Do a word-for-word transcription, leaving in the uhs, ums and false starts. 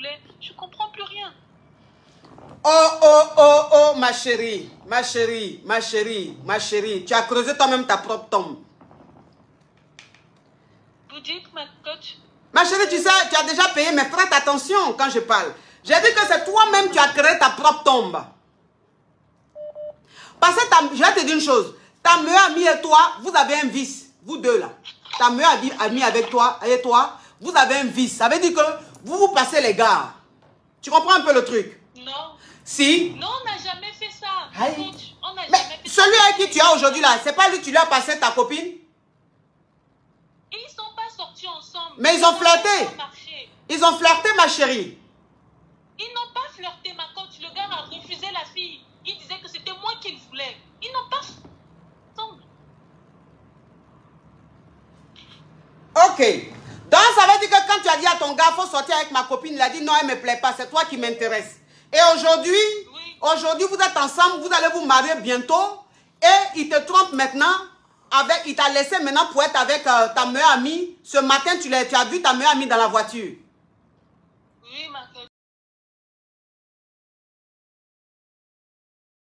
voulez. Je comprends plus rien. Oh, oh, oh, oh, ma chérie, ma chérie, ma chérie, ma chérie. Tu as creusé toi-même ta propre tombe. Vous dites, ma coach? Ma chérie, tu sais, tu as déjà payé, mais prête attention quand je parle. J'ai dit que c'est toi-même qui as créé ta propre tombe. Parce que ta, je vais te dire une chose. Ta meilleure amie et toi, vous avez un vice. Vous deux là. Ta meilleure amie avec toi et toi, vous avez un vice. Ça veut dire que vous vous passez les gars. Tu comprends un peu le truc? Non. Si? Non, on n'a jamais fait ça. Aïe. On n'a jamais fait ça. Celui avec qui tu as aujourd'hui là, c'est pas lui tu lui as passé ta copine? Ils ne sont pas sortis ensemble. Mais ils ont flirté. Ils ont flirté, ma chérie. Ils n'ont pas flirté, ma coach. Le gars a refusé la fille. Il disait que c'était moi qu'il voulait. Ils n'ont pas ensemble. Ok. Donc, ça veut dire que quand tu as dit à ton gars, il faut sortir avec ma copine, il a dit non, elle ne me plaît pas, c'est toi qui m'intéresse. Et aujourd'hui, oui. aujourd'hui, vous êtes ensemble, vous allez vous marier bientôt. Et il te trompe maintenant. Avec, il t'a laissé maintenant pour être avec euh, ta meilleure amie. Ce matin, tu, tu as vu ta meilleure amie dans la voiture.